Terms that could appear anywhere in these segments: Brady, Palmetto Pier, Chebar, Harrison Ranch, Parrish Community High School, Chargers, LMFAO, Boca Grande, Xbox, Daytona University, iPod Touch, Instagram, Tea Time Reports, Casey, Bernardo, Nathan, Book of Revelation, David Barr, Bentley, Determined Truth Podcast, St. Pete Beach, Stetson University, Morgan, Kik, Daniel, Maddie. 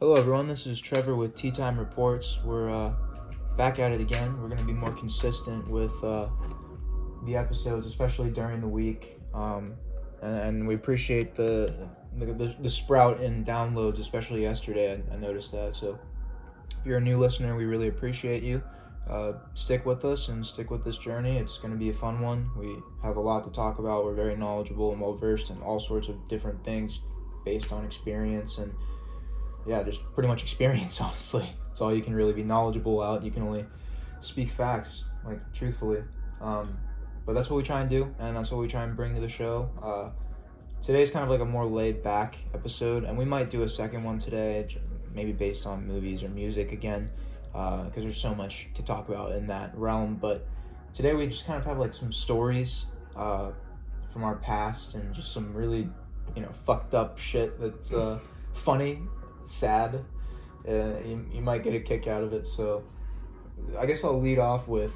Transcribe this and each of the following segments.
Hello everyone, this is Trevor with Tea Time Reports. We're back at it again. We're going to be more consistent with the episodes, especially during the week. And we appreciate the sprout in downloads, especially yesterday. I noticed that. So if you're a new listener, we really appreciate you. Stick with us and stick with this journey. It's going to be a fun one. We have a lot to talk about. We're very knowledgeable and well-versed in all sorts of different things based on experience and just pretty much experience, honestly. It's all you can really be knowledgeable about. You can only speak facts, like, truthfully. But that's what we try and do, and that's what we try and bring to the show. Today's kind of like a more laid-back episode, and we might do a second one today, maybe based on movies or music again, because there's so much to talk about in that realm. But today we just kind of have like some stories from our past and just some really, fucked up shit that's funny, sad. You might get a kick out of it. So I guess I'll lead off with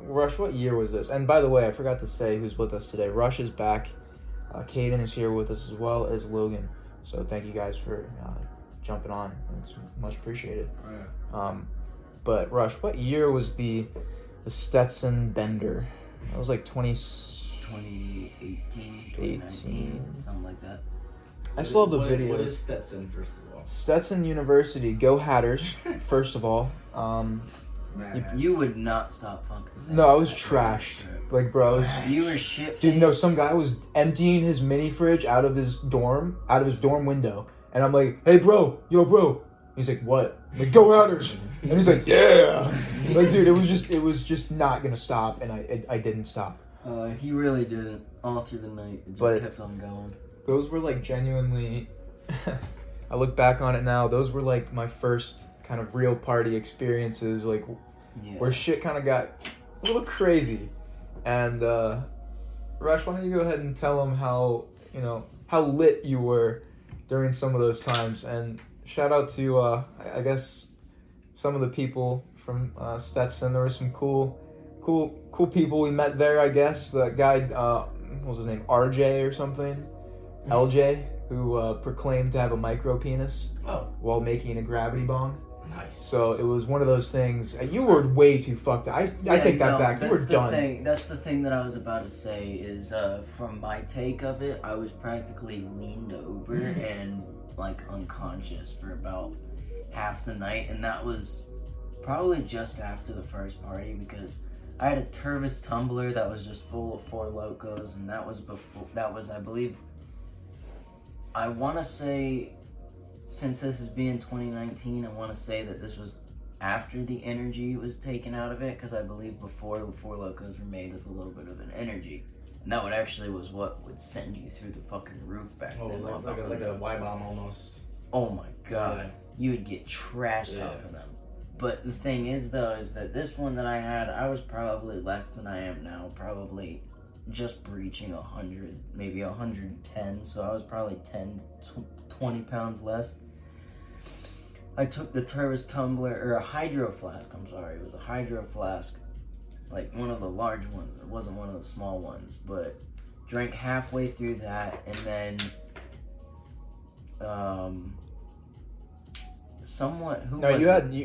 Rush. What year was this? And by the way, I forgot to say who's with us today. Rush is back. Caden is here with us as well as Logan. So thank you guys for jumping on. It's much appreciated. Oh, yeah. But Rush, what year was the Stetson bender? That was like 2018, 2019, something like that. I still have the video. What is Stetson, first of all? Stetson University. Go Hatters, first of all. You would not stop fucking saying that. No, I was trashed. Like, bro, you were shit-faced. Dude, no, some guy was emptying his mini fridge out of his dorm window. And I'm like, hey, bro, yo, bro. He's like, what? I'm like, go Outers. And he's like, yeah. Like, dude, it was just not going to stop, and I didn't stop. He really didn't. All through the night, it kept on going. Those were, like, genuinely, I look back on it now, those were, like, my first kind of real party experiences, like, where shit kind of got a little crazy. And, Rush, why don't you go ahead and tell them how lit you were during some of those times, and shout out to, I guess, some of the people from Stetson. There were some cool people we met there, I guess. That guy, what was his name, RJ or something, LJ, who proclaimed to have a micro penis while making a gravity bong. Nice. So it was one of those things. You were way too fucked up. I take that back. You were done. That's the thing that I was about to say is from my take of it, I was practically leaned over and like unconscious for about half the night. And that was probably just after the first party because I had a Tervis tumbler that was just full of Four Locos. And that was before, I believe, I want to say, since this is being 2019, I want to say that this was after the energy was taken out of it, because I believe before the Four Locos were made with a little bit of an energy, and that would actually was what would send you through the fucking roof back then. Oh, like a Y-bomb almost. Oh my god, you would get trashed off of them. But the thing is, though, is that this one that I had, I was probably less than I am now, probably just breaching 100, maybe 110, so I was probably 10 to 20 pounds less. I took the Travis tumbler, or a hydro flask, I'm sorry, it was a hydro flask, like one of the large ones, it wasn't one of the small ones, but drank halfway through that, and then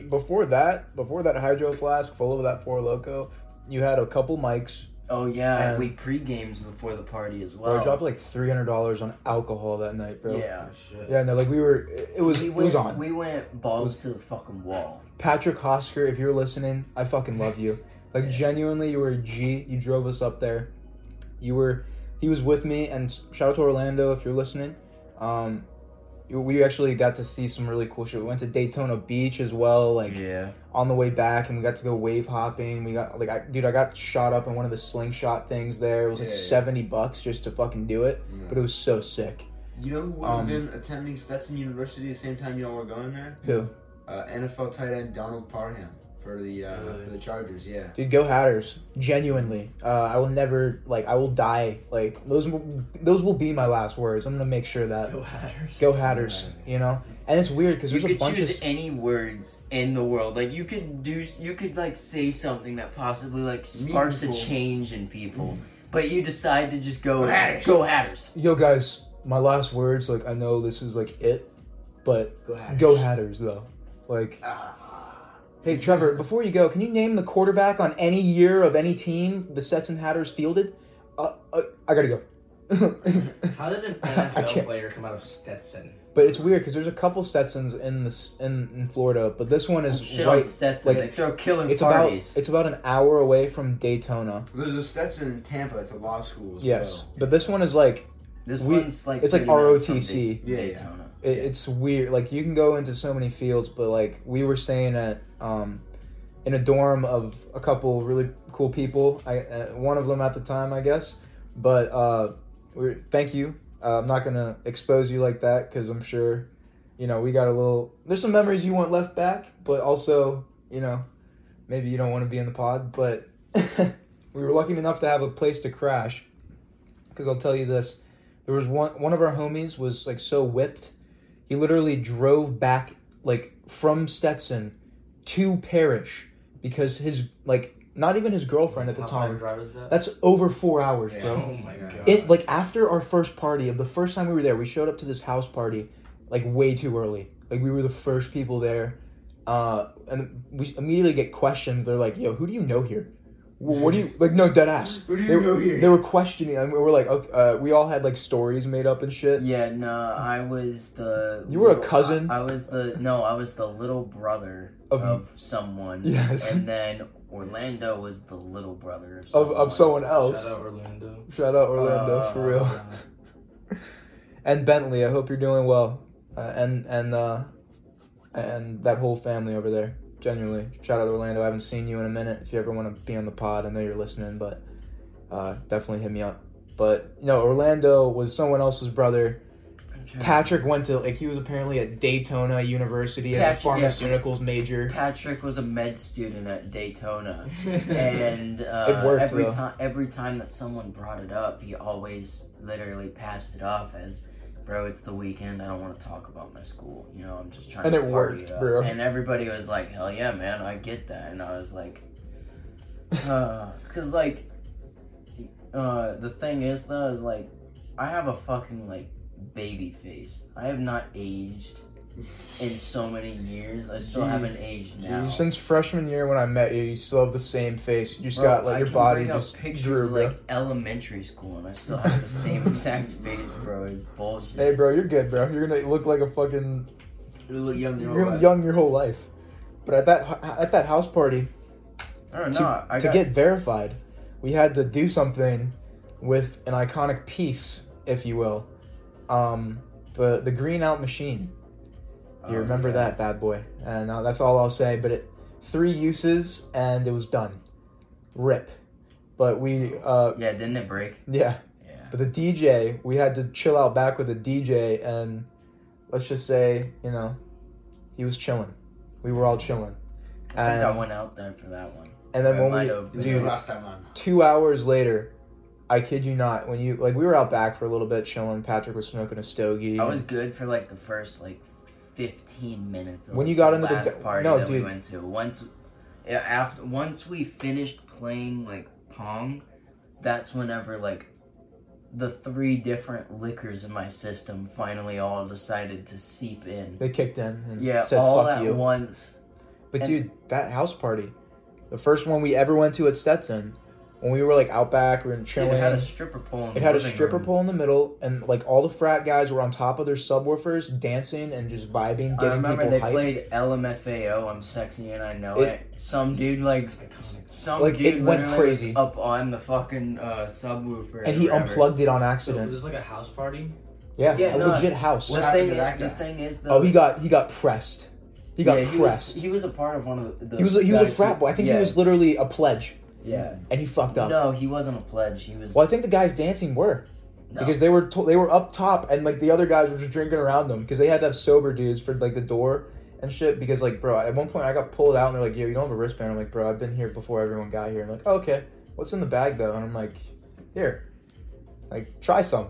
before that hydro flask full of that Four Loko, you had a couple mics. Oh, yeah, and we pre-games before the party as well. We dropped, like, $300 on alcohol that night, bro. Yeah. Oh, shit. Yeah, no, like, it was on. We went balls to the fucking wall. Patrick Hosker, if you're listening, I fucking love you. Like, genuinely, you were a G. You drove us up there. He was with me, and shout out to Orlando if you're listening. We actually got to see some really cool shit. We went to Daytona Beach as well, on the way back, and we got to go wave hopping. We got I got shot up in one of the slingshot things there. It was $70 just to fucking do it, but it was so sick. You know who would have been attending Stetson University the same time y'all were going there? Who? NFL tight end Donald Parham for the Chargers. Yeah. Dude, go Hatters! Genuinely, I will never I will die. Like those will be my last words. I'm gonna make sure that go Hatters. Go Hatters! You know, and it's weird because there's a bunch of you could choose any words in the world. Like you could say something that possibly sparks a change in people, but you decide to just go Hatters. Go Hatters! Yo guys, my last words. I know this is it. But go Hatters, though. Like, hey, Trevor, before you go, can you name the quarterback on any year of any team the Stetson Hatters fielded? I gotta go. How did an NFL player come out of Stetson? But it's weird because there's a couple Stetsons in Florida, but this one is right. Stetson, like, they throw killing parties. It's about an hour away from Daytona. There's a Stetson in Tampa. It's a law school. Yes, but this one is like it's like ROTC. Yeah, Daytona. It's weird. Like, you can go into so many fields, but like we were staying at in a dorm of a couple really cool people. One of them at the time, I guess, but thank you. I'm not going to expose you like that because I'm sure, you know, we got a little... There's some memories you want left back, but also, you know, maybe you don't want to be in the pod, but we were lucky enough to have a place to crash because I'll tell you this. There was one of our homies was, like, so whipped. He literally drove back, like, from Stetson to Parrish because his, like... Not even his girlfriend at the time. How far was that? That's over 4 hours, bro. Oh my god! After our first party, the first time we were there, we showed up to this house party, like, way too early. Like, we were the first people there, and we immediately get questioned. They're like, "Yo, who do you know here? What do you like? No, dead ass. Who do you know here?" They were questioning, and we were like, "Okay." We all had like stories made up and shit. Yeah, I was the. You were a cousin. I was the little brother of someone. Yes, and then. Orlando was the little brother of someone else. Shout out Orlando, for real. And Bentley, I hope you're doing well, and that whole family over there. Genuinely, shout out Orlando. I haven't seen you in a minute. If you ever want to be on the pod, I know you're listening, but definitely hit me up. But you know, Orlando was someone else's brother. Patrick went to, like, he was apparently at Daytona University as a pharmaceuticals major. Patrick was a med student at Daytona, and it worked, every time that someone brought it up, he always literally passed it off as, bro, it's the weekend, I don't want to talk about my school, you know, I'm just trying to party it up. Bro. And everybody was like, hell yeah, man, I get that, and I was like, because, like, the thing is, though, is, like, I have a fucking, like, baby face. I have not aged in so many years. I still haven't aged now. Since freshman year when I met you, you still have the same face. You just got, like, your body just drew, bro. Like, elementary school, and I still have the same exact face, bro. It's bullshit. Hey, bro, you're good, bro. You're gonna look like a fucking... You're gonna look young your whole life. But at that house party, I don't know. To get verified, we had to do something with an iconic piece, if you will. The green out machine. You remember that bad boy. And that's all I'll say, but it 3 uses and it was done. Rip. But we didn't it break? Yeah. But the DJ, we had to chill out back with the DJ, and let's just say, you know, he was chilling. We were all chilling. I think I went out there for that one. And then when 2 hours later, I kid you not, when you, like, we were out back for a little bit chilling, Patrick was smoking a stogie. I was good for, like, the first, like, 15 minutes of when you got into the party we went to. Once we finished playing, like, Pong, that's whenever, like, the 3 different liquors in my system finally all decided to seep in. They kicked in and said, all fuck you. Yeah, all at once. But, dude, that house party, the first one we ever went to at Stetson... When we were, like, out back, we were chilling. It had a stripper pole in the middle. And, like, all the frat guys were on top of their subwoofers, dancing and just vibing, getting people hyped. I remember they played LMFAO, I'm Sexy and I Know It. Some dude went crazy up on the fucking subwoofer. And he unplugged it on accident. So was this, like, a house party? Yeah, legit house. The thing is, though... Oh, he got pressed. He got pressed. He was a part of one of the... He was a frat boy. I think he was literally a pledge. Yeah. And he fucked up. No, he wasn't a pledge. He was... Well, I think the guys dancing were. No. Because they were up top, and, like, the other guys were just drinking around them because they had to have sober dudes for, like, the door and shit because, like, bro, at one point I got pulled out and they're like, yo, you don't have a wristband. I'm like, bro, I've been here before everyone got here. And I'm like, oh, okay. What's in the bag, though? And I'm like, here. Like, try some.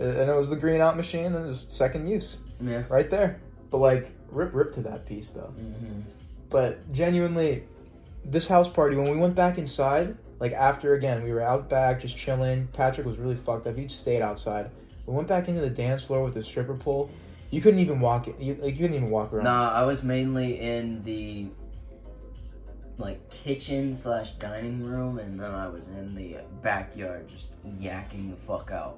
And it was the green out machine and it was second use. Yeah. Right there. But, like, rip to that piece, though. Mm-hmm. But genuinely... This house party, when we went back inside, like, after, again, we were out back just chilling. Patrick was really fucked up. He stayed outside. We went back into the dance floor with the stripper pole. You couldn't even walk it. You couldn't even walk around. Nah, I was mainly in the like kitchen / dining room, and then I was in the backyard just yakking the fuck out.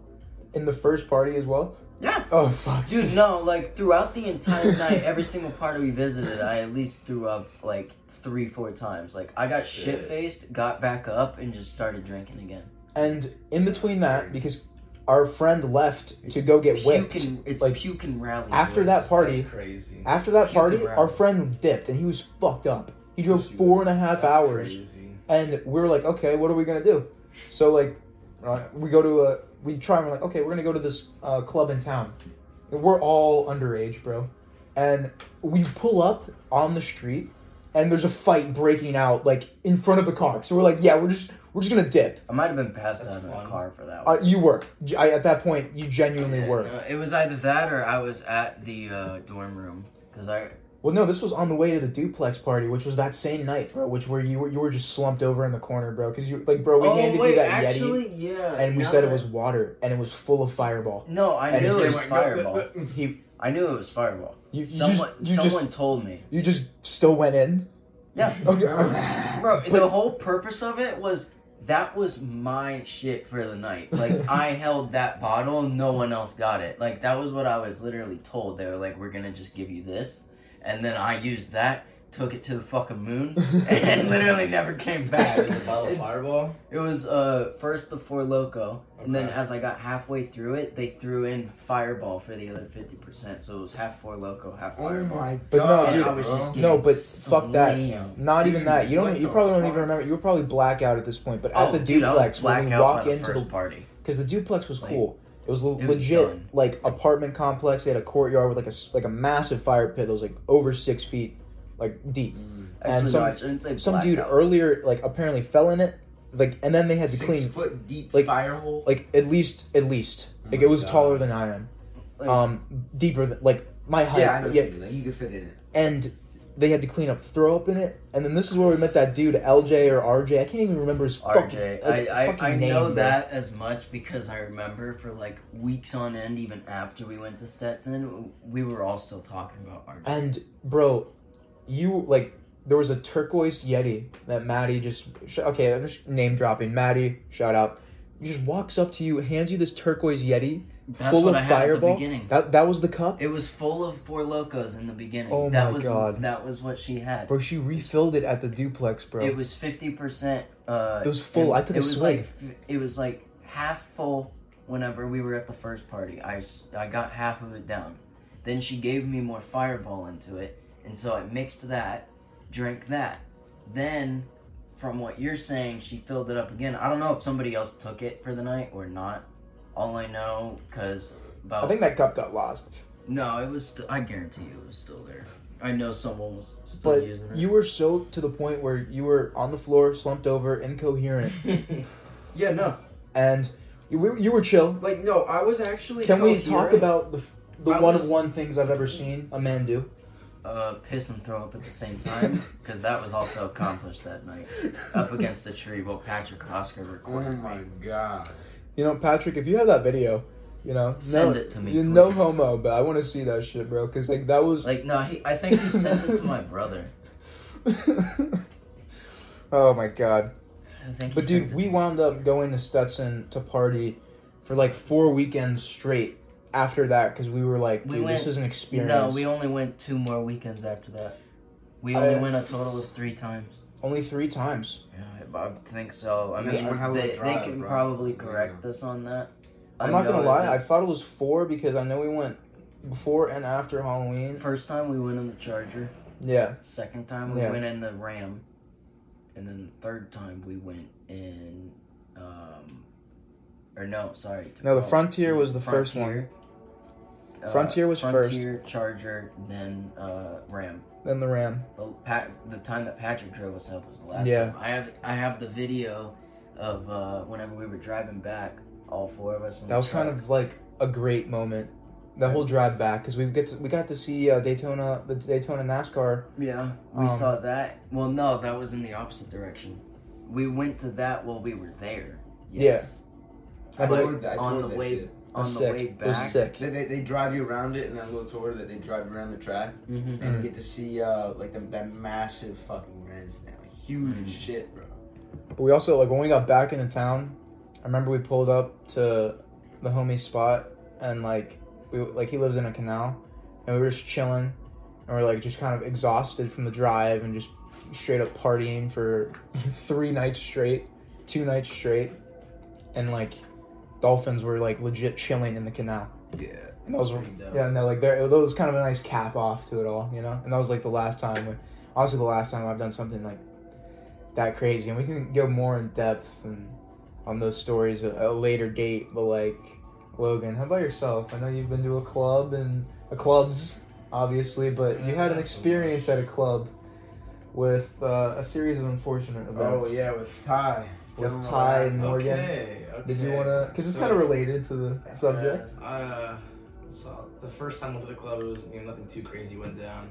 In the first party as well? Yeah. Oh fuck. Dude, no, like throughout the entire night, every single party we visited, I at least threw up like 3-4 times. Like I got shit-faced, got back up, and just started drinking again. And in between that, because our friend left to go get whipped. It's like puke and rally. After that party, that's crazy. After that party, our friend dipped and he was fucked up. He drove 4.5 hours, crazy. And we were like, okay, what are we gonna do? So like, we go to a, we try and we're like, okay, we're gonna go to this club in town. And we're all underage, bro, and we pull up on the street, and there's a fight breaking out like in front of the car. So we're like, yeah, we're just gonna dip. I might have been passed out in the car for that one. You were. At that point, you genuinely were. No, it was either that or I was at the dorm room. Well, no, this was on the way to the duplex party, which was that same night, bro, where you were just slumped over in the corner, bro. Because you like, bro, we handed you that Yeti. Yeah, and we said it was water, and it knew it was full of Fireball. No, I knew it was Fireball. I knew it was Fireball. Someone told me. You just still went in? Yeah. Okay. Bro, the whole purpose of it was... That was my shit for the night. Like, I held that bottle, no one else got it. Like, that was what I was literally told. They were like, we're gonna just give you this. And then I used that, took it to the fucking moon, and literally never came back. It was a bottle of Fireball? It was, first the Four Loko, okay. And then as I got halfway through it, they threw in Fireball for the other 50%. So it was half Four Loko, half Fireball. Oh my God. But no, dude, I was just fuck that. Not even that. You probably don't even remember. You were probably blackout at this point. But at the duplex, when we walk into the party, because the duplex was cool. It was legit, was like apartment complex. They had a courtyard with like a massive fire pit that was like over 6 feet. Like deep, and some dude earlier like apparently fell in it, like, and then they had to clean 6 foot deep like fire hole, like at least like it was taller than I am, like, deeper than like my height. Yeah, I know what you mean. Like, you could fit in it. And they had to clean up, throw up in it, and then this is where we met that dude LJ or RJ. I can't even remember his fucking name. I know that as much because I remember for like weeks on end, even after we went to Stetson, we were all still talking about RJ. And bro. You, like, there was a turquoise Yeti that Maddie just... I'm just name-dropping. Maddie, shout out. He just walks up to you, hands you this turquoise Yeti full of Fireball. That was the cup? It was full of Four Locos in the beginning. Oh, my God. That was what she had. Bro, she refilled it at the duplex, bro. It was 50%... it was full. I took a swig. It was, like, half full whenever we were at the first party. I got half of it down. Then she gave me more Fireball into it. And so I mixed that, drank that. Then, from what you're saying, she filled it up again. I don't know if somebody else took it for the night or not. All I know, I think that cup got lost. No, it was... I guarantee you it was still there. I know someone was still using it. But you were so to the point where you were on the floor, slumped over, incoherent. Yeah, no. And you were chill. Like, no, I was actually coherent. Can we talk about the one-of-one things I've ever seen a man do? Piss and throw up at the same time, because that was also accomplished that night up against the tree while Patrick Hosker recorded. Oh my God! You know, Patrick, if you have that video, you know, send it to me. No homo, but I want to see that shit, bro. Because like that was like I think he sent it to my brother. Oh my God! But dude, we wound up going to Stetson to party for like 4 weekends straight. After that, because we were like, dude, this is an experience. No, we only went 2 more weekends after that. We only went a total of 3 times. Only 3 times? Yeah, I think so. I mean, they can probably correct us on that. I'm not going to lie. I thought it was 4 because I know we went before and after Halloween. First time we went in the Charger. Yeah. Second time we went in the Ram. And then the third time we went in... the Frontier was the first one. Frontier was first. Charger, then Ram. Then the Ram. The time that Patrick drove us up was the last time. I have the video of whenever we were driving back, all 4 of us. That was kind of like a great moment. The whole drive back, because we got to see the Daytona NASCAR. Yeah, we saw that. Well, no, that was in the opposite direction. We went to that while we were there. Yes. Yeah. I on the way on the way back. It was sick. They drive you around it in that little tour that they drive around the track, and you get to see like that massive fucking grandstand, like huge as shit, bro. But we also, like, when we got back into town, I remember we pulled up to the homie's spot, and like he lives in a canal, and we were just chilling, and we're like just kind of exhausted from the drive and just straight up partying for 2 nights straight, and like dolphins were like legit chilling in the canal. Yeah, and those were dope. Yeah, and they're like there. That was kind of a nice cap off to it all, you know. And that was like the last time. Obviously, the last time I've done something like that crazy, and we can go more in depth and on those stories at a later date. But like, Logan, how about yourself? I know you've been to a club and clubs, obviously, but you had an experience at a club with a series of unfortunate events. Oh yeah, with Ty. With Ty and Morgan. Okay. Did you wanna? Because it's kind of related to the subject. So the first time I went to the club, it was nothing too crazy went down.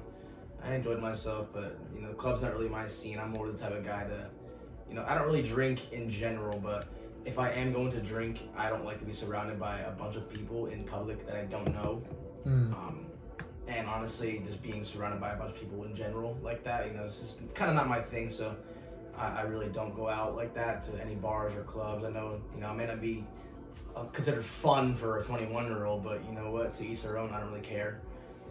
I enjoyed myself, but the club's not really my scene. I'm more the type of guy that, I don't really drink in general, but if I am going to drink, I don't like to be surrounded by a bunch of people in public that I don't know. And honestly, just being surrounded by a bunch of people in general like that, it's just kind of not my thing. So I really don't go out like that to any bars or clubs. I know, I may not be considered fun for a 21-year-old, but you know what? To each their own. I don't really care.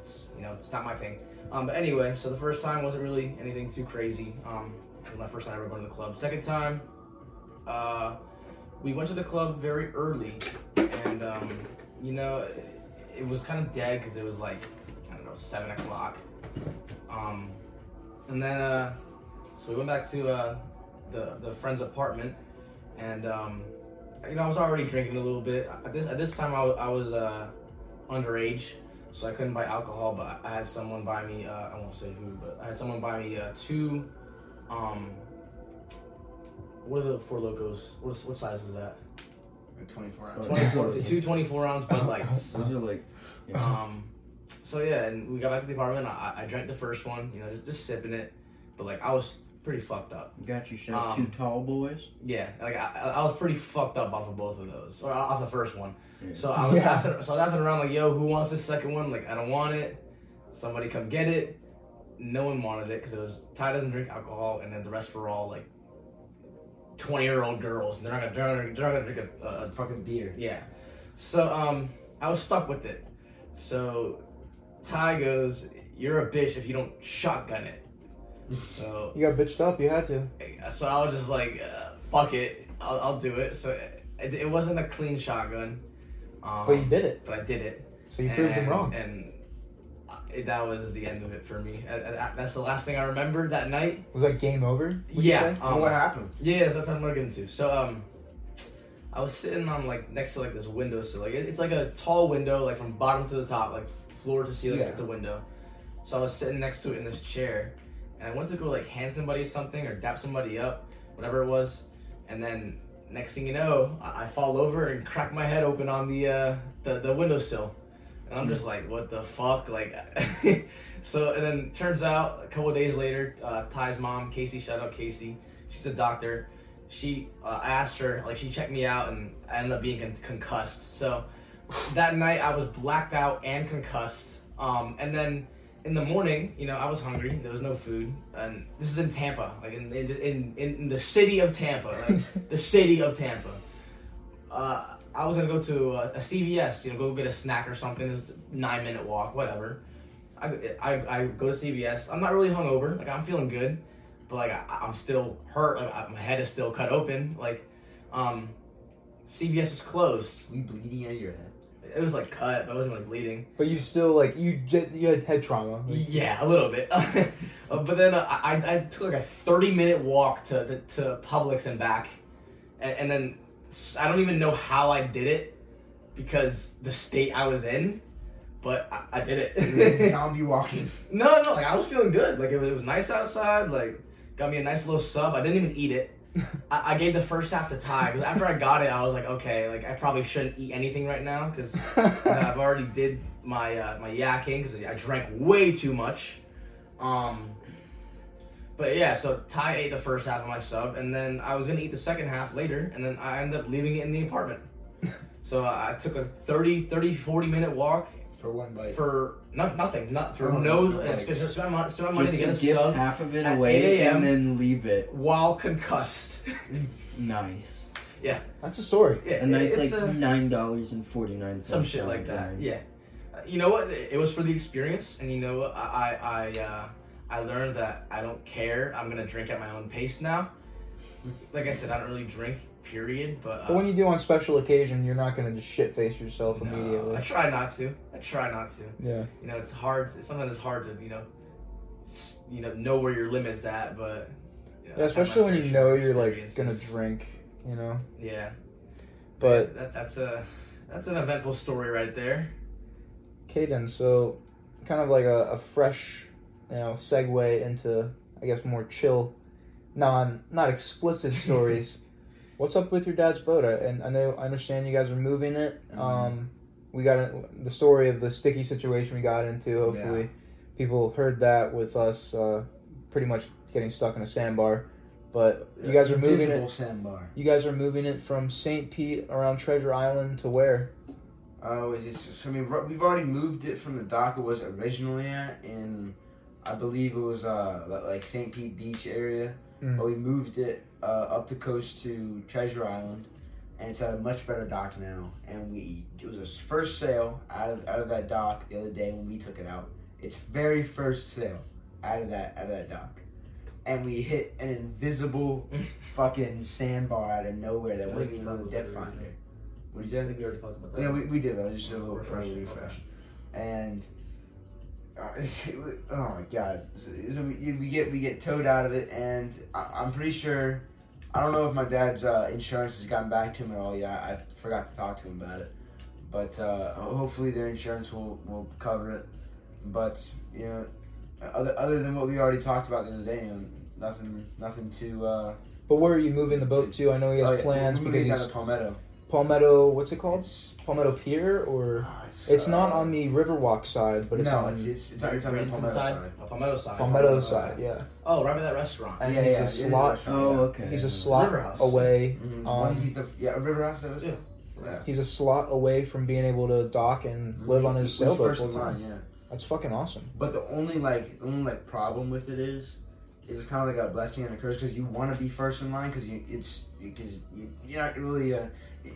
It's, it's not my thing. But anyway, so the first time wasn't really anything too crazy. It was my first time ever going to the club. Second time, we went to the club very early, and it was kind of dead because it was like 7 o'clock, and then so we went back to the friend's apartment, and I was already drinking a little bit. At this time I was underage, so I couldn't buy alcohol, but I had someone buy me I won't say who, but I had someone buy me two what are the Four Locos? What size is that? 24 ounce. 24 ounce Bud Lights. Those are like, So yeah, and we got back to the apartment. I drank the first one, just sipping it, but like I was pretty fucked up. You got yourself two tall boys. Yeah, like I was pretty fucked up off of both of those, or off the first one. Yeah. So I was asking around like, yo, who wants this second one? Like I don't want it. Somebody come get it. No one wanted it because it was Ty doesn't drink alcohol, and then the rest were all like 20-year-old girls, and they're not gonna drink a fucking beer. Yeah. So I was stuck with it. So Ty goes, "You're a bitch if you don't shotgun it." So you got bitched up. You had to. So I was just like, "Fuck it, I'll do it." So it wasn't a clean shotgun. But you did it. But I did it. So you proved him wrong. And that was the end of it for me. That's the last thing I remembered that night. Was that game over? Yeah. What happened? Yeah, that's what I'm gonna get into. So I was sitting on next to this window. So it's like a tall window, from bottom to the top, floor to ceiling. Yeah. It's a window. So I was sitting next to it in this chair, and I went to go hand somebody something or dap somebody up, whatever it was, and then next thing you know, I fall over and crack my head open on the windowsill, and I'm just like, what the fuck, so. And then turns out a couple of days later, Ty's mom, Casey, shout out Casey, she's a doctor. She asked her, she checked me out, and I ended up being concussed. So that night I was blacked out and concussed, and then in the morning, I was hungry. There was no food, and this is in Tampa, in the city of Tampa, the city of Tampa. I was gonna go to a CVS, go get a snack or something. It was a 9-minute walk, whatever. I go to CVS. I'm not really hungover. I'm feeling good, but I'm still hurt. My head is still cut open. CVS is closed. You bleeding out of your head. It was cut, but I wasn't bleeding. But you still you had head trauma. Yeah, a little bit. But then I took a 30-minute walk to Publix and back, and then I don't even know how I did it because the state I was in, but I did it. It sound you walking? No, I was feeling good. It was nice outside. Got me a nice little sub. I didn't even eat it. I gave the first half to Ty because after I got it, I was like, okay, I probably shouldn't eat anything right now because I've already did my my yakking because I drank way too much. But yeah, so Ty ate the first half of my sub, and then I was gonna eat the second half later, and then I ended up leaving it in the apartment. So I took a 40 minute walk. For one bite. For nothing. Not for no. Just spend my money to get a sub. Give half of it away and then leave it. While concussed. Nice. Yeah. That's a story. Yeah, a nice like $9.49. Some shit like that. Yeah. You know what? It was for the experience, and you know what? I learned that I don't care. I'm gonna drink at my own pace now. Like I said, I don't really drink. Period. But when you do on special occasion, you're not gonna just shit face yourself immediately. I try not to. Yeah. You know, it's hard. Sometimes it's hard to know where your limit's at, but especially when you know you're like gonna drink. You know. Yeah. But that's an eventful story right there. Caden, so kind of like a fresh, segue into I guess more chill, not explicit stories. What's up with your dad's boat? And I understand you guys are moving it. Mm-hmm. We got the story of the sticky situation we got into. Hopefully, people heard that with us pretty much getting stuck in a sandbar. But you guys are moving it. Sandbar. You guys are moving it from St. Pete around Treasure Island to where? We've already moved it from the dock it was originally at, and I believe it was like St. Pete Beach area. Mm. But we moved it up the coast to Treasure Island, and it's at a much better dock now. And it was our first sale out of that dock the other day when we took it out. Its very first sale out of that dock, and we hit an invisible fucking sandbar out of nowhere that wasn't even on the depth finder. What did you say? I think we already talked about that. Yeah, we did. I just did a little refresh. And oh my god! So we get towed out of it, and I'm pretty sure. I don't know if my dad's insurance has gotten back to him at all yet. I forgot to talk to him about it, but hopefully their insurance will cover it. But other than what we already talked about the other day, nothing too. But where are you moving the boat to? I know he has plans because he's down to Palmetto. Palmetto, what's it called? It's Palmetto Pier, or it's not on the Riverwalk side, but it's on the Palmetto side. Palmetto side, yeah. Oh, right by that restaurant. And he's a slot. Oh, okay. He's a slot away. Mm-hmm. Riverhouse. Yeah. Yeah. He's a slot away from being able to dock and live on his sailboat full time. Yeah. That's fucking awesome. But the only problem with it is. It's kind of like a blessing and a curse because you want to be first in line because you're not really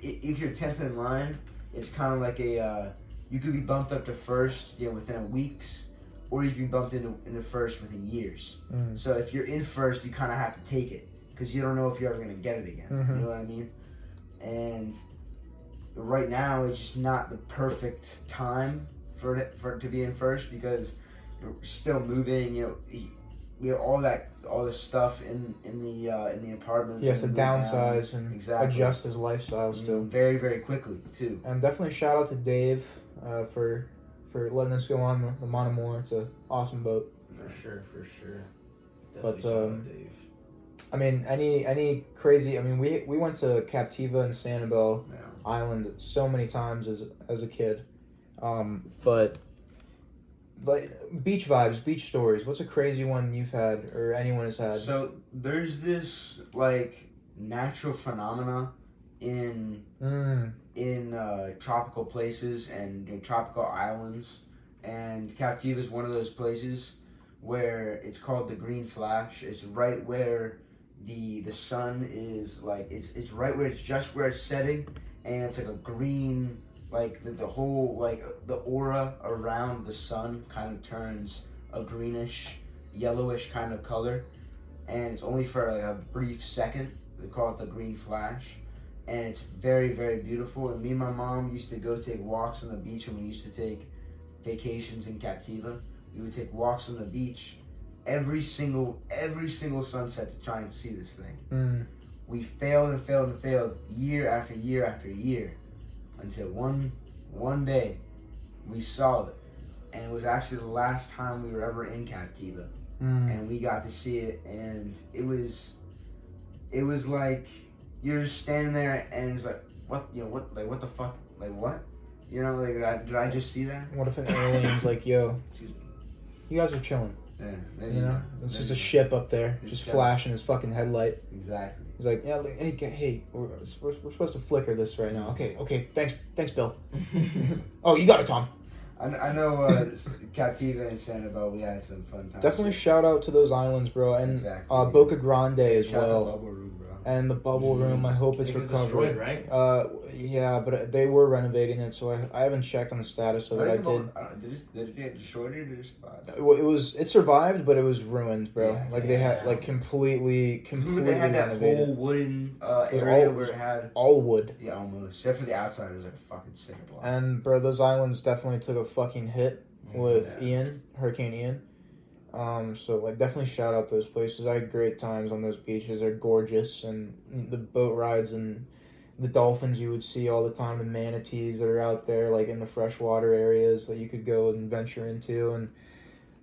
if you're 10th in line, it's kind of like you could be bumped up to first within weeks, or you can be bumped into first within years. Mm. So if you're in first, you kind of have to take it because you don't know if you're ever gonna get it again. Mm-hmm. You know what I mean? And right now, it's just not the perfect time for it to be in first because you're still moving. We have all this stuff in the apartment. Yes, to downsize and adjust his lifestyle still. Very, very quickly too. And definitely shout out to Dave for letting us go on the Monomore. It's an awesome boat. For sure. Definitely shout out to Dave. I mean, any crazy. I mean, we went to Captiva and Sanibel Island so many times as a kid, But beach vibes, beach stories. What's a crazy one you've had or anyone has had? So there's this like natural phenomena in tropical places and tropical islands, and Captiva is one of those places where it's called the green flash. It's right where the sun is like it's right where it's just where it's setting, and it's like a green. Like the whole the aura around the sun kind of turns a greenish, yellowish kind of color, and it's only for like a brief second. They call it the green flash, and it's very, very beautiful. And me and my mom used to go take walks on the beach, and we used to take vacations in Captiva. We would take walks on the beach every single sunset to try and see this thing. Mm. We failed year after year after year. Until one day, we saw it, and it was actually the last time we were ever in Captiva, and we got to see it, and it was like you're just standing there, and it's like what the fuck, like what, did I just see that? What if an alien's like, yo, excuse me, you guys are chilling, Yeah, you know, it's just a ship up there, just flashing his fucking headlight. Exactly. He's like, yeah, like, hey, we're supposed to flicker this right now. Okay, thanks, Bill. Oh, you got it, Tom. I know Captiva and Sanibel, we had some fun times. Definitely shout out to those islands, bro, and Boca Grande as well. The bubble room, bro. And the bubble room, I hope it's recovered. Destroyed, right? Yeah, but they were renovating it, so I haven't checked on the status of it. Did it get destroyed or did it survive? It survived, but it was ruined, bro. Yeah, they had completely. They had that whole wooden area where it had all wood. Yeah, almost. Except for the outside, it was like a fucking stick block. And bro, those islands definitely took a fucking hit with Ian, Hurricane Ian. So definitely shout out those places. I had great times on those beaches. They're gorgeous, and the boat rides and the dolphins you would see all the time, the manatees that are out there, in the freshwater areas that you could go and venture into, and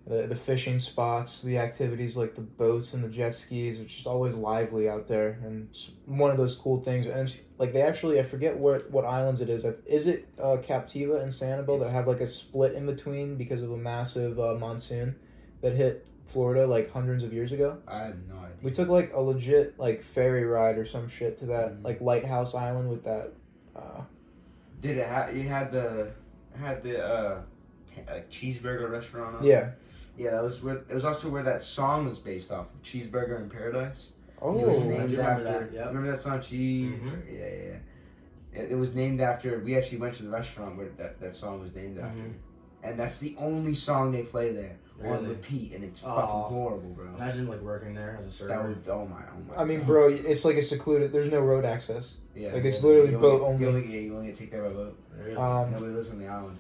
the fishing spots, the activities the boats and the jet skis. It's just always lively out there, and it's one of those cool things. And it's, they actually, I forget what islands it is. Is it Captiva and Sanibel that have a split in between because of a massive monsoon that hit Florida hundreds of years ago? I have no idea. We took a legit ferry ride or some shit to that lighthouse island with that. Did it had the cheeseburger restaurant on? Yeah, yeah. That was where it was also where that song was based off of, Cheeseburger in Paradise. Oh, it was named after. That, yep. Remember that song, Cheeseburger? Mm-hmm. Yeah. It was named after. We actually went to the restaurant where that song was named after. Mm-hmm. And that's the only song they play there on repeat, and it's fucking horrible, bro. Imagine working there as a server. That would, oh my. I mean, bro, it's a secluded. There's no road access. Yeah, it's literally boat only. You only get taken by boat. Really? Nobody lives on the island.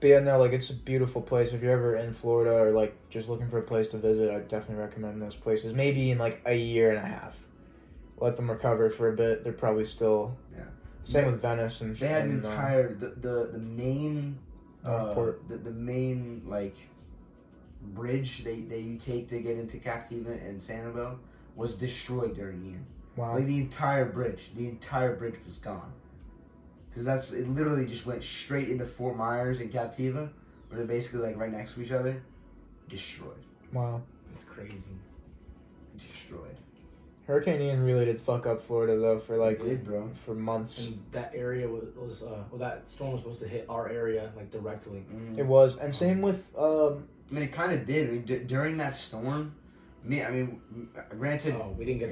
But yeah, no, it's a beautiful place. If you're ever in Florida or just looking for a place to visit, I definitely recommend those places. Maybe in a year and a half, let them recover for a bit. They're probably still same with Venice and. They had an entire the main. The main bridge that you take to get into Captiva and Sanibel was destroyed during Ian. Wow! The entire bridge was gone. Because it literally just went straight into Fort Myers and Captiva, where they're basically right next to each other, destroyed. Wow, that's crazy. Destroyed. Hurricane Ian really did fuck up Florida though for months. And that area that storm was supposed to hit our area directly. Mm. It was, and same with. I mean, it kind of did. I mean, during that storm, granted, we didn't get.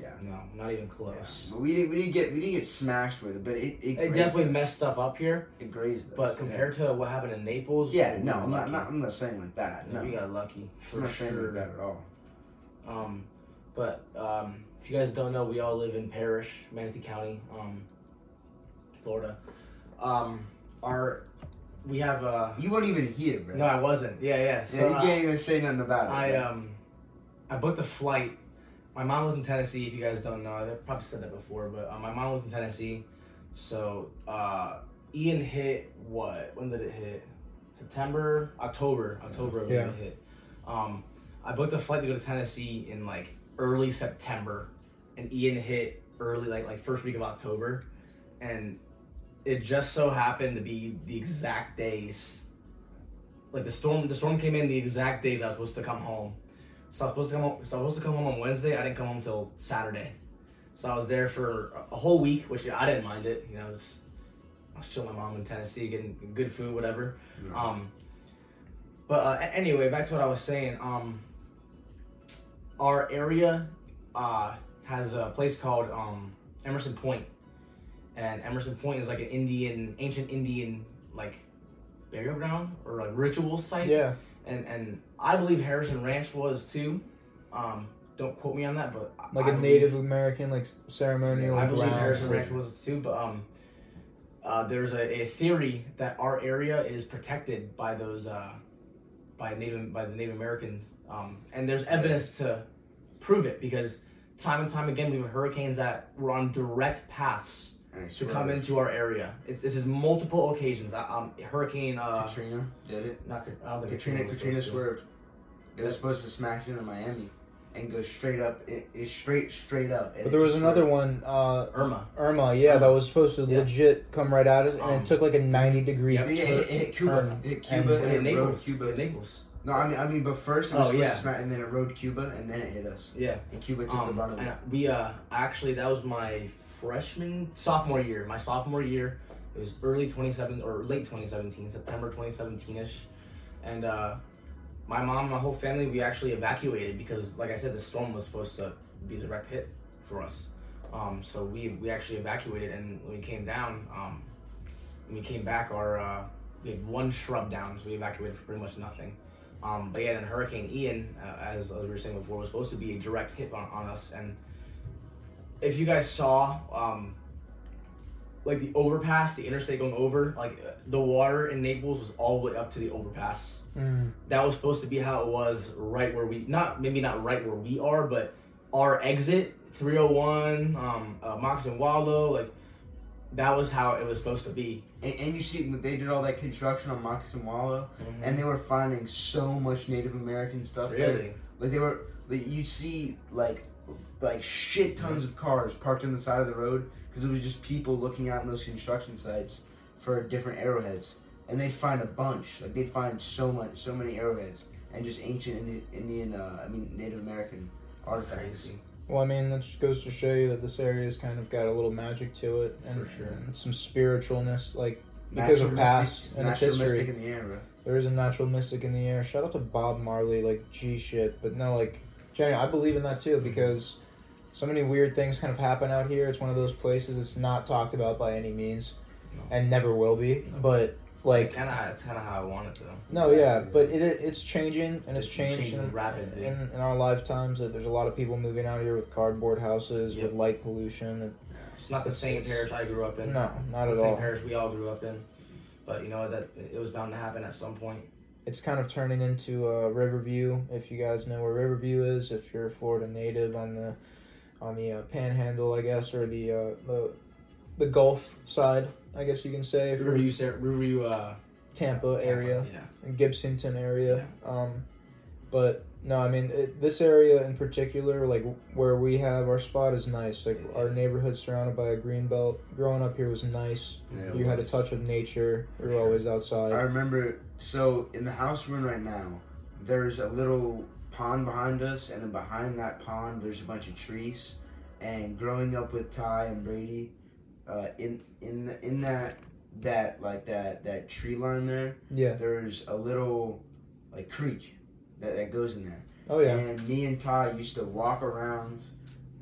Yeah. No, not even close. Yeah. We didn't get smashed with it, but it definitely messed stuff up here. It grazed us. But compared to what happened in Naples, I'm not saying that. No, we got lucky. I'm not saying that at all. But if you guys don't know, we all live in Parrish, Manatee County, Florida. You weren't even here, bro. No, I wasn't. Yeah. So you can't even say nothing about it. I booked a flight. My mom was in Tennessee. If you guys don't know, I probably said that before, but my mom was in Tennessee. So Ian hit what? When did it hit? September, October. October it hit. I booked a flight to go to Tennessee in early September, and Ian hit early first week of October, and it just so happened to be the exact days. The storm came in the exact days I was supposed to come home. So I was supposed to come home. So I was supposed to come home on Wednesday. I didn't come home till Saturday. So I was there for a whole week, which I didn't mind it. You know, I was chilling with my mom in Tennessee, getting good food, whatever. Yeah. Anyway, back to what I was saying. Our area has a place called Emerson Point, and Emerson Point is an ancient Indian burial ground or ritual site. Yeah, and I believe Harrison Ranch was too. Don't quote me on that, but I believe, Native American ceremonial. Yeah, I believe Harrison Ranch was too, but there's a theory that our area is protected by those by the Native Americans. And there's evidence to prove it, because time and time again we have hurricanes that were on direct paths to come into our area. This is multiple occasions. Hurricane Katrina did it. Not Katrina swerved. It was supposed to smash into Miami and go straight up. It's straight up. But there was another one. Irma. Yeah, Irma. That was supposed to legit come right at us, and it took a 90 degree. It hit Cuba. It hit Naples. No, I mean, but first it was supposed to smash, and then it rode Cuba, and then it hit us. Yeah. And Cuba took the brunt of it. We actually, that was my sophomore year. It was early 2017 or late 2017, September 2017ish, and my mom, my whole family, we actually evacuated because, like I said, the storm was supposed to be a direct hit for us. So we actually evacuated, and when we came down, when we came back, we had one shrub down, so we evacuated for pretty much nothing. But yeah, then Hurricane Ian, as we were saying before, was supposed to be a direct hit on us. And if you guys saw, like the overpass, the interstate going over, like the water in Naples was all the way up to the overpass. Mm. That was supposed to be how it was right where maybe not right where we are, but our exit, 301, Moccasin Wallow, like that was how it was supposed to be. And you see, they did all that construction on Moccasin Wallow, mm-hmm. and they were finding so much Native American stuff. Really? There. Like they were, like, you see, like shit tons of cars parked on the side of the road because it was just people looking out in those construction sites for different arrowheads, and they'd find a bunch. Like they'd find so many arrowheads and just ancient Indian, Native American artifacts. Crazy. Well, I mean, that just goes to show you that this area's kind of got a little magic to it, and, for sure. and some spiritualness, like because natural of past mystic, and its history. Mystic in the air, bro. There is a natural mystic in the air. Shout out to Bob Marley, like G shit, but no, like Jenny, I believe in that too because so many weird things kind of happen out here. It's one of those places that's not talked about by any means, and never will be. No. But like, it's kind of how I want it to. No, yeah, but it's changing, and it's changed rapidly in our lifetimes. That there's a lot of people moving out here with cardboard houses, with light pollution. And it's not the same parish I grew up in. No, not at all. The same parish we all grew up in, but you know that it was bound to happen at some point. It's kind of turning into Riverview, if you guys know where Riverview is. If you're a Florida native on the Panhandle, I guess, or the Gulf side, I guess you can say. If Riverview, Tampa area, and Gibsonton area. Yeah. But no, I mean this area in particular, like where we have our spot, is nice. Like our neighborhood surrounded by a green belt. Growing up here was nice. Yeah, you had a touch of nature. You were always outside. I remember. So in the house we're in right now, there's a little pond behind us, and then behind that pond, there's a bunch of trees. And growing up with Ty and Brady, in that tree line there, there's a little like creek that goes in there. Oh yeah. And me and Ty used to walk around,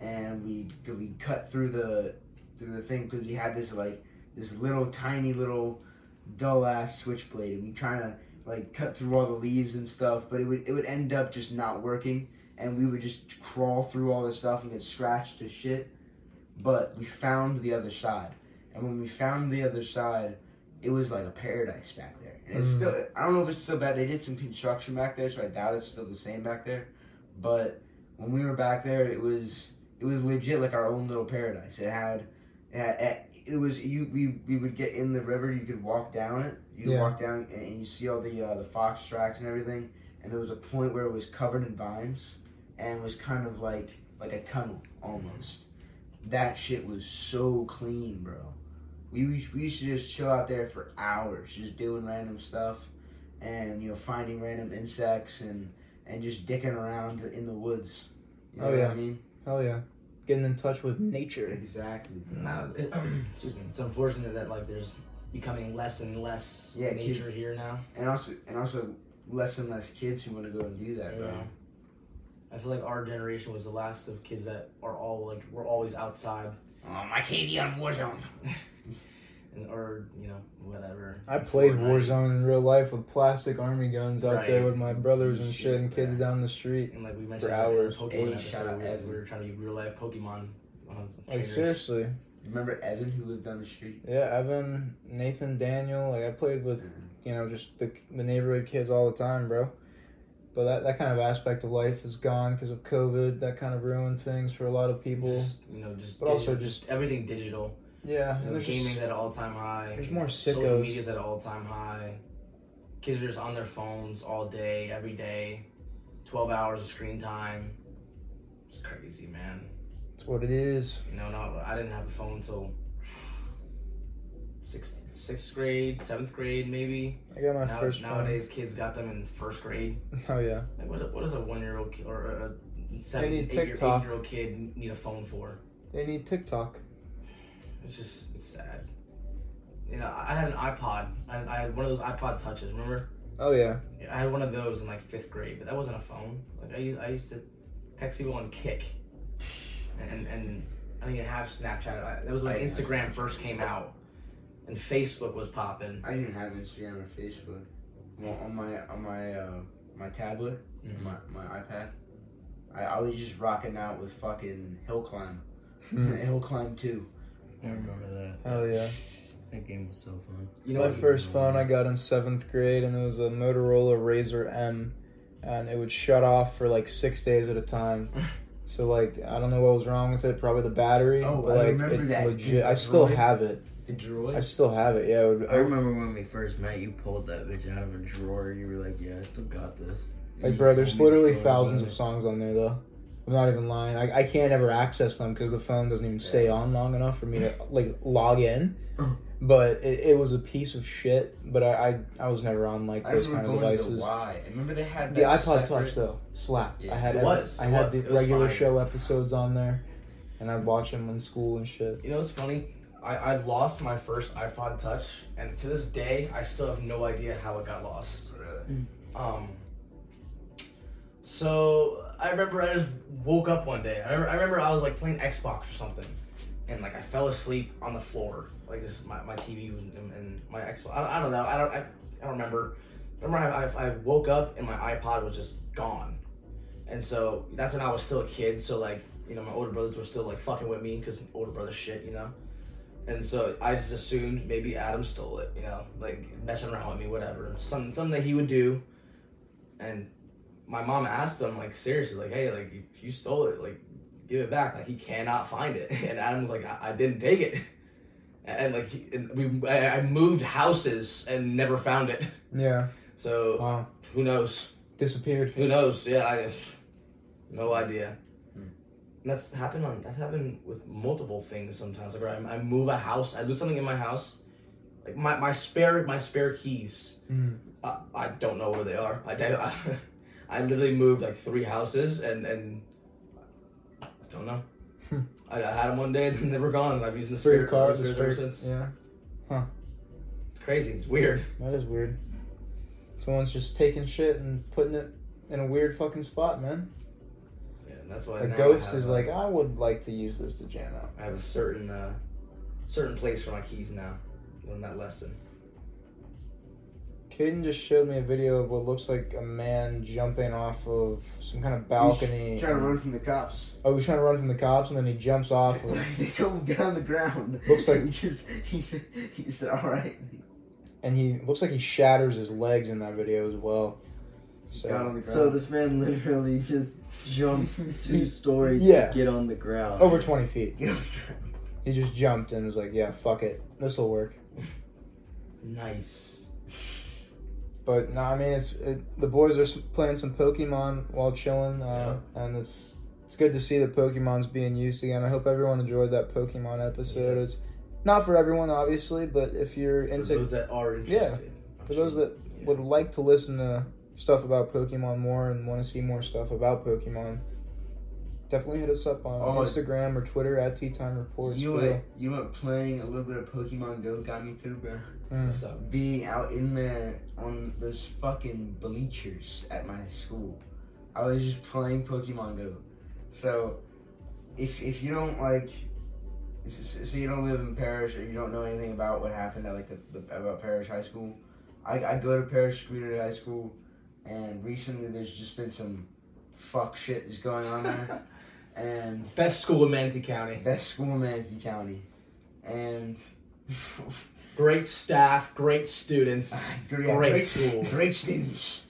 and we cut through the thing because we had this little tiny little dull ass switchblade, and we kind of like cut through all the leaves and stuff, but it would end up just not working, and we would just crawl through all this stuff and get scratched to shit. But we found the other side, and when we found the other side, it was like a paradise back there. And it's still, I don't know if it's still bad. They did some construction back there, so I doubt it's still the same back there. But when we were back there, it was legit like our own little paradise. We would get in the river. You could walk down it. You could walk down and you see all the fox tracks and everything. And there was a point where it was covered in vines and was kind of like a tunnel almost. That shit was so clean, bro. We used to just chill out there for hours, just doing random stuff, and finding random insects and just dicking around in the woods. You know what I mean? Oh yeah, getting in touch with nature. Exactly. Now, excuse me. It's unfortunate that there's becoming less and less nature kids, here now, and also less and less kids who want to go and do that, bro. I feel like our generation was the last of kids that are all we're always outside. I can't be on Warzone. Or, whatever. I played Warzone in real life with plastic army guns out there with my brothers and shit and kids down the street. And we mentioned for hours. Pokemon episode, we were trying to be real life Pokemon. Seriously. Remember Evan who lived down the street? Yeah, Evan, Nathan, Daniel. I played with, just the neighborhood kids all the time, bro. But that kind of aspect of life is gone because of COVID. That kind of ruined things for a lot of people. Just everything digital. Yeah. Gaming's at an all-time high. There's more sickos. Social media's at an all-time high. Kids are just on their phones all day, every day. 12 hours of screen time. It's crazy, man. It's what it is. No, I didn't have a phone until sixth grade, seventh grade, maybe. I got my first phone. Nowadays, kids got them in first grade. Oh yeah. Like, what does a 1-year-old kid or a 7-8-year-old kid need a phone for? They need TikTok. It's sad. You know, I had an iPod. I had one of those iPod touches. Remember? Oh yeah. I had one of those in like fifth grade, but that wasn't a phone. Like I used to text people on Kik, and I didn't even have Snapchat. That was when Instagram first came out. And Facebook was popping. I didn't have Instagram or Facebook. Well, on my tablet, mm-hmm. my iPad, I was just rocking out with fucking Hill Climb, Hill Climb 2. I remember that. Hell yeah, that game was so fun. You know, my first phone I got in seventh grade, and it was a Motorola Razr M, and it would shut off for like 6 days at a time. So like, I don't know what was wrong with it. Probably the battery. Oh, but, I remember that. Legit, I still have it. The drawer? I still have it, yeah. I remember when we first met, you pulled that bitch out of a drawer. You were like, yeah, I still got this. And like, bro, there's literally thousands of songs on there, though. I'm not even lying. I can't ever access them because the phone doesn't even stay on long enough for me to, like, log in. But it was a piece of shit. But I was never on, like, those kind of devices. I remember they had that. The iPod Touch, though, slapped. Yeah. I had the regular show episodes on there. And I'd watch them in school and shit. You know what's funny? I lost my first iPod Touch, and to this day, I still have no idea how it got lost. Really? So, I remember I just woke up one day. I remember I was, like, playing Xbox or something, and, like, I fell asleep on the floor. Like, this, my TV and my Xbox. I don't know. I don't remember. I woke up, and my iPod was just gone. And so, that's when I was still a kid, so, like, you know, my older brothers were still, like, fucking with me, because older brother shit, you know? And so I just assumed maybe Adam stole it, you know, like messing around with me, whatever. Something that he would do. And my mom asked him, like, seriously, like, hey, like, if you stole it, like, give it back. Like, he cannot find it. And Adam was like, I didn't take it. And like, I moved houses and never found it. Yeah. So wow. Who knows? Disappeared. Who knows? Yeah, I no idea. And that's happened with multiple things sometimes. Like, right, I move a house, I lose something in my house, like my spare keys. Mm. I don't know where they are. I literally moved like 3 houses and I don't know. I had them one day and they were gone. And I've used the spare cars ever since. Yeah. Huh. It's crazy. It's weird. That is weird. Someone's just taking shit and putting it in a weird fucking spot, man. That's why a ghost is like, I would like to use this to jam out. I have a certain place for my keys now. Learn that lesson. Caden just showed me a video of what looks like a man jumping off of some kind of balcony. He's trying to run from the cops. Oh, he was trying to run from the cops, and then he jumps off. They told him get on the ground. Looks like he said, all right. And he looks like he shatters his legs in that video as well. So this man literally just jumped 2 stories to get on the ground. Over 20 feet. He just jumped and was like, yeah, fuck it. This'll work. Nice. But, no, I mean, the boys are playing some Pokemon while chilling, and it's good to see the Pokemon's being used again. I hope everyone enjoyed that Pokemon episode. Yeah. It's not for everyone, obviously, but if you're into... For those that are interested. Yeah, for those that would like to listen to... stuff about Pokemon more and want to see more stuff about Pokemon, definitely hit us up on Instagram or Twitter at Tea Time Reports. You know what playing a little bit of Pokemon Go got me through, bro? What's up? Being out in there on those fucking bleachers at my school. I was just playing Pokemon Go. So if you don't like, so you don't live in Parrish or you don't know anything about what happened at like about Parrish High School, I go to Parrish Community High School. And recently, there's just been some fuck shit that's going on there. And Best school in Manatee County. And great staff, great students, great school, great students.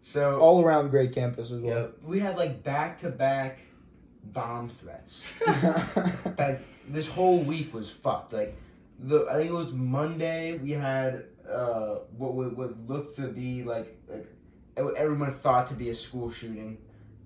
So all around great campus as well. Yeah, we had like back-to-back bomb threats. Like this whole week was fucked. Like I think it was Monday. We had what would look to be like everyone thought to be a school shooting,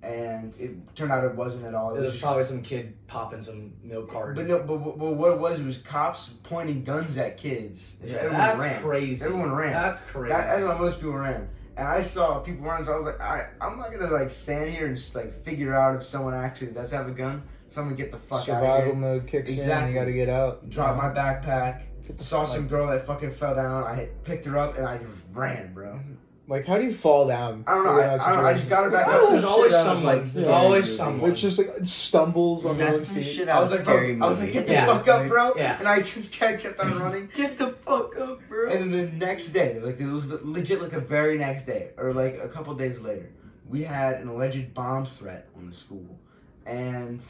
and it turned out it wasn't at all. It was just, probably some kid popping some milk carton. But no, but what it was cops pointing guns at kids. And so yeah, that's ran. Crazy. Everyone ran. That's crazy. That's why most people ran. And I saw people run, so I was like, all right, I'm not gonna like stand here and just, like figure out if someone actually does have a gun. So I'm gonna get the fuck out of here. Survival mode kicks in. You gotta get out. Drop my backpack. Saw some girl that fucking fell down. I picked her up and I just ran, bro. Like, how do you fall down? I don't know. I just got her back up. There's always someone. There's always someone. Which just, like, stumbles on their feet. Shit out of scary movie. I was like, get the fuck up, bro. Yeah. And I just kept on running. Get the fuck up, bro. And then the next day, like, it was legit, like, the very next day, or, like, a couple days later, we had an alleged bomb threat on the school. And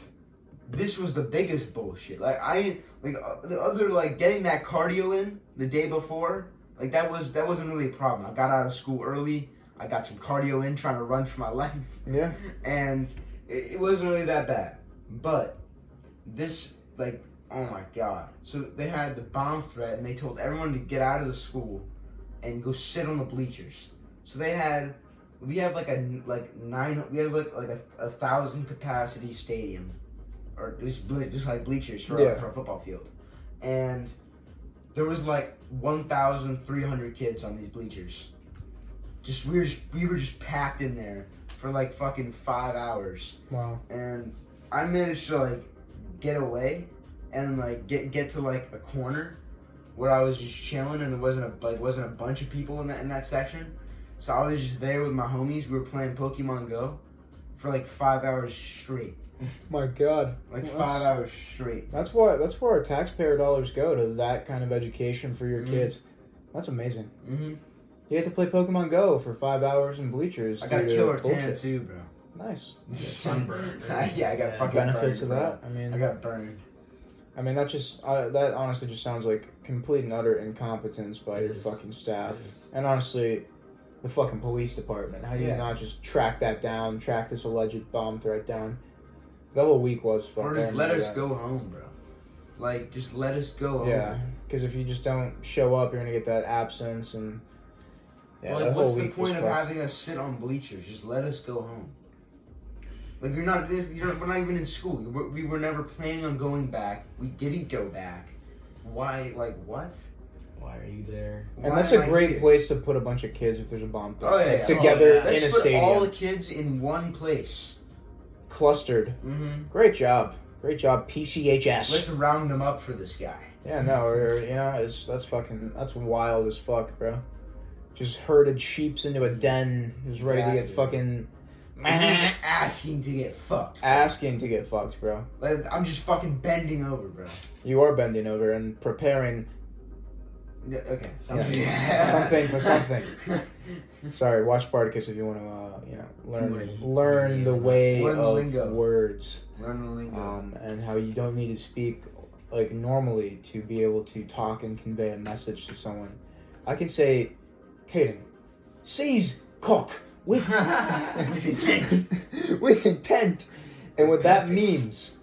this was the biggest bullshit. Like, I, like, the other, like, getting that cardio in the day before... Like, that wasn't really a problem. I got out of school early. I got some cardio in trying to run for my life. Yeah. And it wasn't really that bad. But this, like, oh, my God. So they had the bomb threat, and they told everyone to get out of the school and go sit on the bleachers. So they had, we have, like, a 1,000-capacity stadium. Or just like, bleachers for a football field. And there was, like, 1,300 kids on these bleachers. We were just packed in there for like fucking 5 hours. Wow. And I managed to like get away and like get to like a corner where I was just chilling, and there wasn't a bunch of people in that section. So I was just there with my homies. We were playing Pokemon Go for like 5 hours straight. My God. Like, well, 5 hours straight. That's where our taxpayer dollars go, to that kind of education for your kids. That's amazing. Mm-hmm. You have to play Pokemon Go for 5 hours in bleachers. I got a killer tan too, bro. Nice. Sunburn. Yeah, I got fucking benefits burned, of that. Bro. I mean, I got burned. I mean, that just that honestly just sounds like complete and utter incompetence by your fucking staff. And honestly, the fucking police department. How do you not just track that down? Track this alleged bomb threat down? That whole week was fucking. Or just let us go home, bro. Like, just let us go home. Yeah, because if you just don't show up, you're going to get that absence. And yeah, like, what's the point of having us sit on bleachers? Just let us go home. Like, we're not even in school. We were never planning on going back. We didn't go back. Why? Like, what? Why are you there? And that's a great place to put a bunch of kids if there's a bomb threat. Oh, yeah. Like, together in a stadium. Let's put all the kids in one place. Clustered. Mm-hmm. Great job, PCHS. Let's round them up for this guy. Yeah, no, that's wild as fuck, bro. Just herded sheeps into a den, who's ready to get fucking... asking to get fucked. Bro. Asking to get fucked, bro. Like, I'm just fucking bending over, bro. You are bending over and preparing... Okay, something for something. Sorry, watch Spartacus if you want to, learn the way of words. Learn the lingo. And how you don't need to speak like normally to be able to talk and convey a message to someone. I can say, Caden, seize cock with intent, and what that means,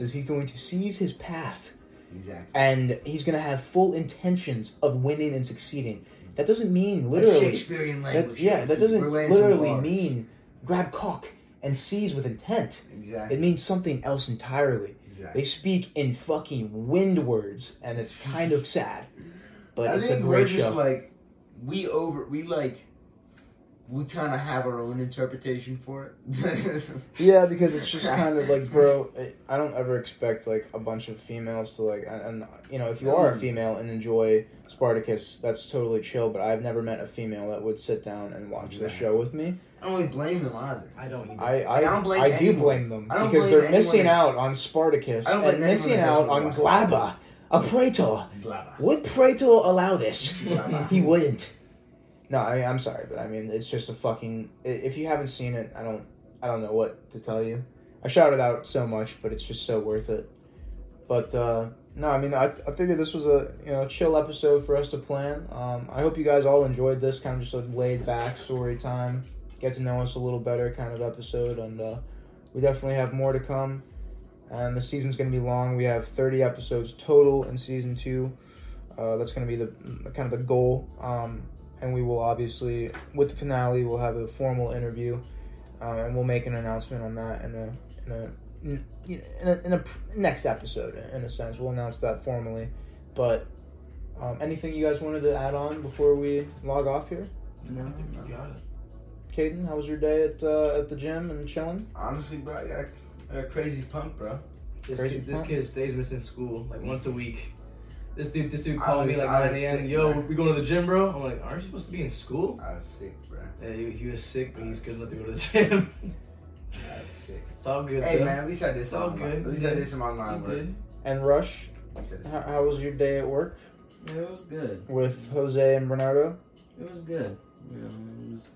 is he's going to seize his path. Exactly. And he's going to have full intentions of winning and succeeding. That doesn't mean literally... That's Shakespearean language. That doesn't literally mean grab cock and seize with intent. Exactly. It means something else entirely. Exactly. They speak in fucking wind words, and it's kind of sad. But I think we're just like... We kind of have our own interpretation for it. Yeah, because it's just kind of like, bro, I don't ever expect, like, a bunch of females to, like... And you know, if you are a female and enjoy Spartacus, that's totally chill, but I've never met a female that would sit down and watch the show with me. I don't really blame them either. I don't either. I don't blame anyone. I do blame them. Because they're missing out on Spartacus and missing out on Glabba, a Praetor. Glabba. Would Praetor allow this? He wouldn't. No, I mean, I'm sorry, but I mean, it's just a fucking... If you haven't seen it, I don't know what to tell you. I shout it out so much, but it's just so worth it. But, no, I mean, I figured this was a, chill episode for us to plan. I hope you guys all enjoyed this, kind of just a laid-back story time, get to know us a little better kind of episode, and we definitely have more to come. And the season's going to be long. We have 30 episodes total in Season 2. That's going to be the kind of the goal. And we will obviously, with the finale, we'll have a formal interview and we'll make an announcement on that in a next episode. In a sense, we'll announce that formally. But anything you guys wanted to add on before we log off here? No, I think you got it. Caden, how was your day at the gym and chilling? Honestly, bro, I got a crazy pump, bro. This kid stays missing school like once a week. This dude called me like 9 a.m. Yo, we going to the gym, bro? I'm like, aren't you supposed to be in school? I was sick, bro. Yeah, he was sick, but he's good enough to go to the gym. I was sick. It's all good. Hey, man, at least I did something online. At least I did some online work. And Rush, how was your day at work? Yeah, it was good. With Jose and Bernardo? It was good. You know, it was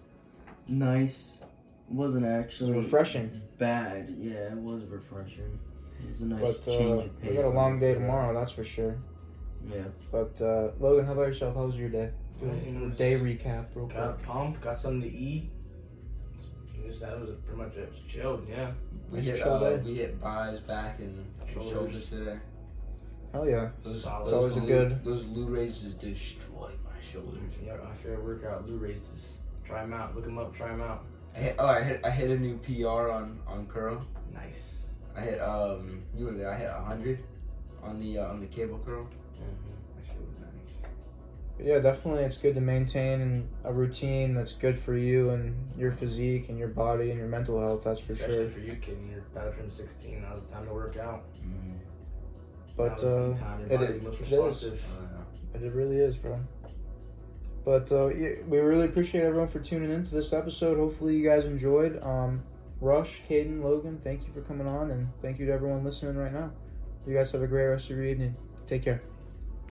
nice. It wasn't actually refreshing. Bad. Yeah, it was refreshing. It was a nice change of pace. We got a long day tomorrow, that's for sure. Yeah. But Logan, how about yourself? How was your day? Day recap real quick. Got a pump, got something to eat. That was pretty much it. Just chilled, yeah. We hit buys, back, and shoulders today. Hell yeah. It's always a good. Those Lou raises destroyed my shoulders. Yeah, my favorite workout, Lou raises. Try them out. Look them up. Try them out. I hit a new PR on curl. Nice. I hit you were there. I hit 100 on the cable curl. Mm-hmm. That shit was nice. But yeah, definitely, it's good to maintain a routine that's good for you and your physique and your body and your mental health. That's for Especially sure. Especially for you, kid. You're about to turn 16. Now's the time to work out. Mm-hmm. But it really is, bro. But we really appreciate everyone for tuning in to this episode. Hopefully you guys enjoyed. Rush, Caden, Logan, thank you for coming on, and thank you to everyone listening right now. You guys have a great rest of your evening. Take care.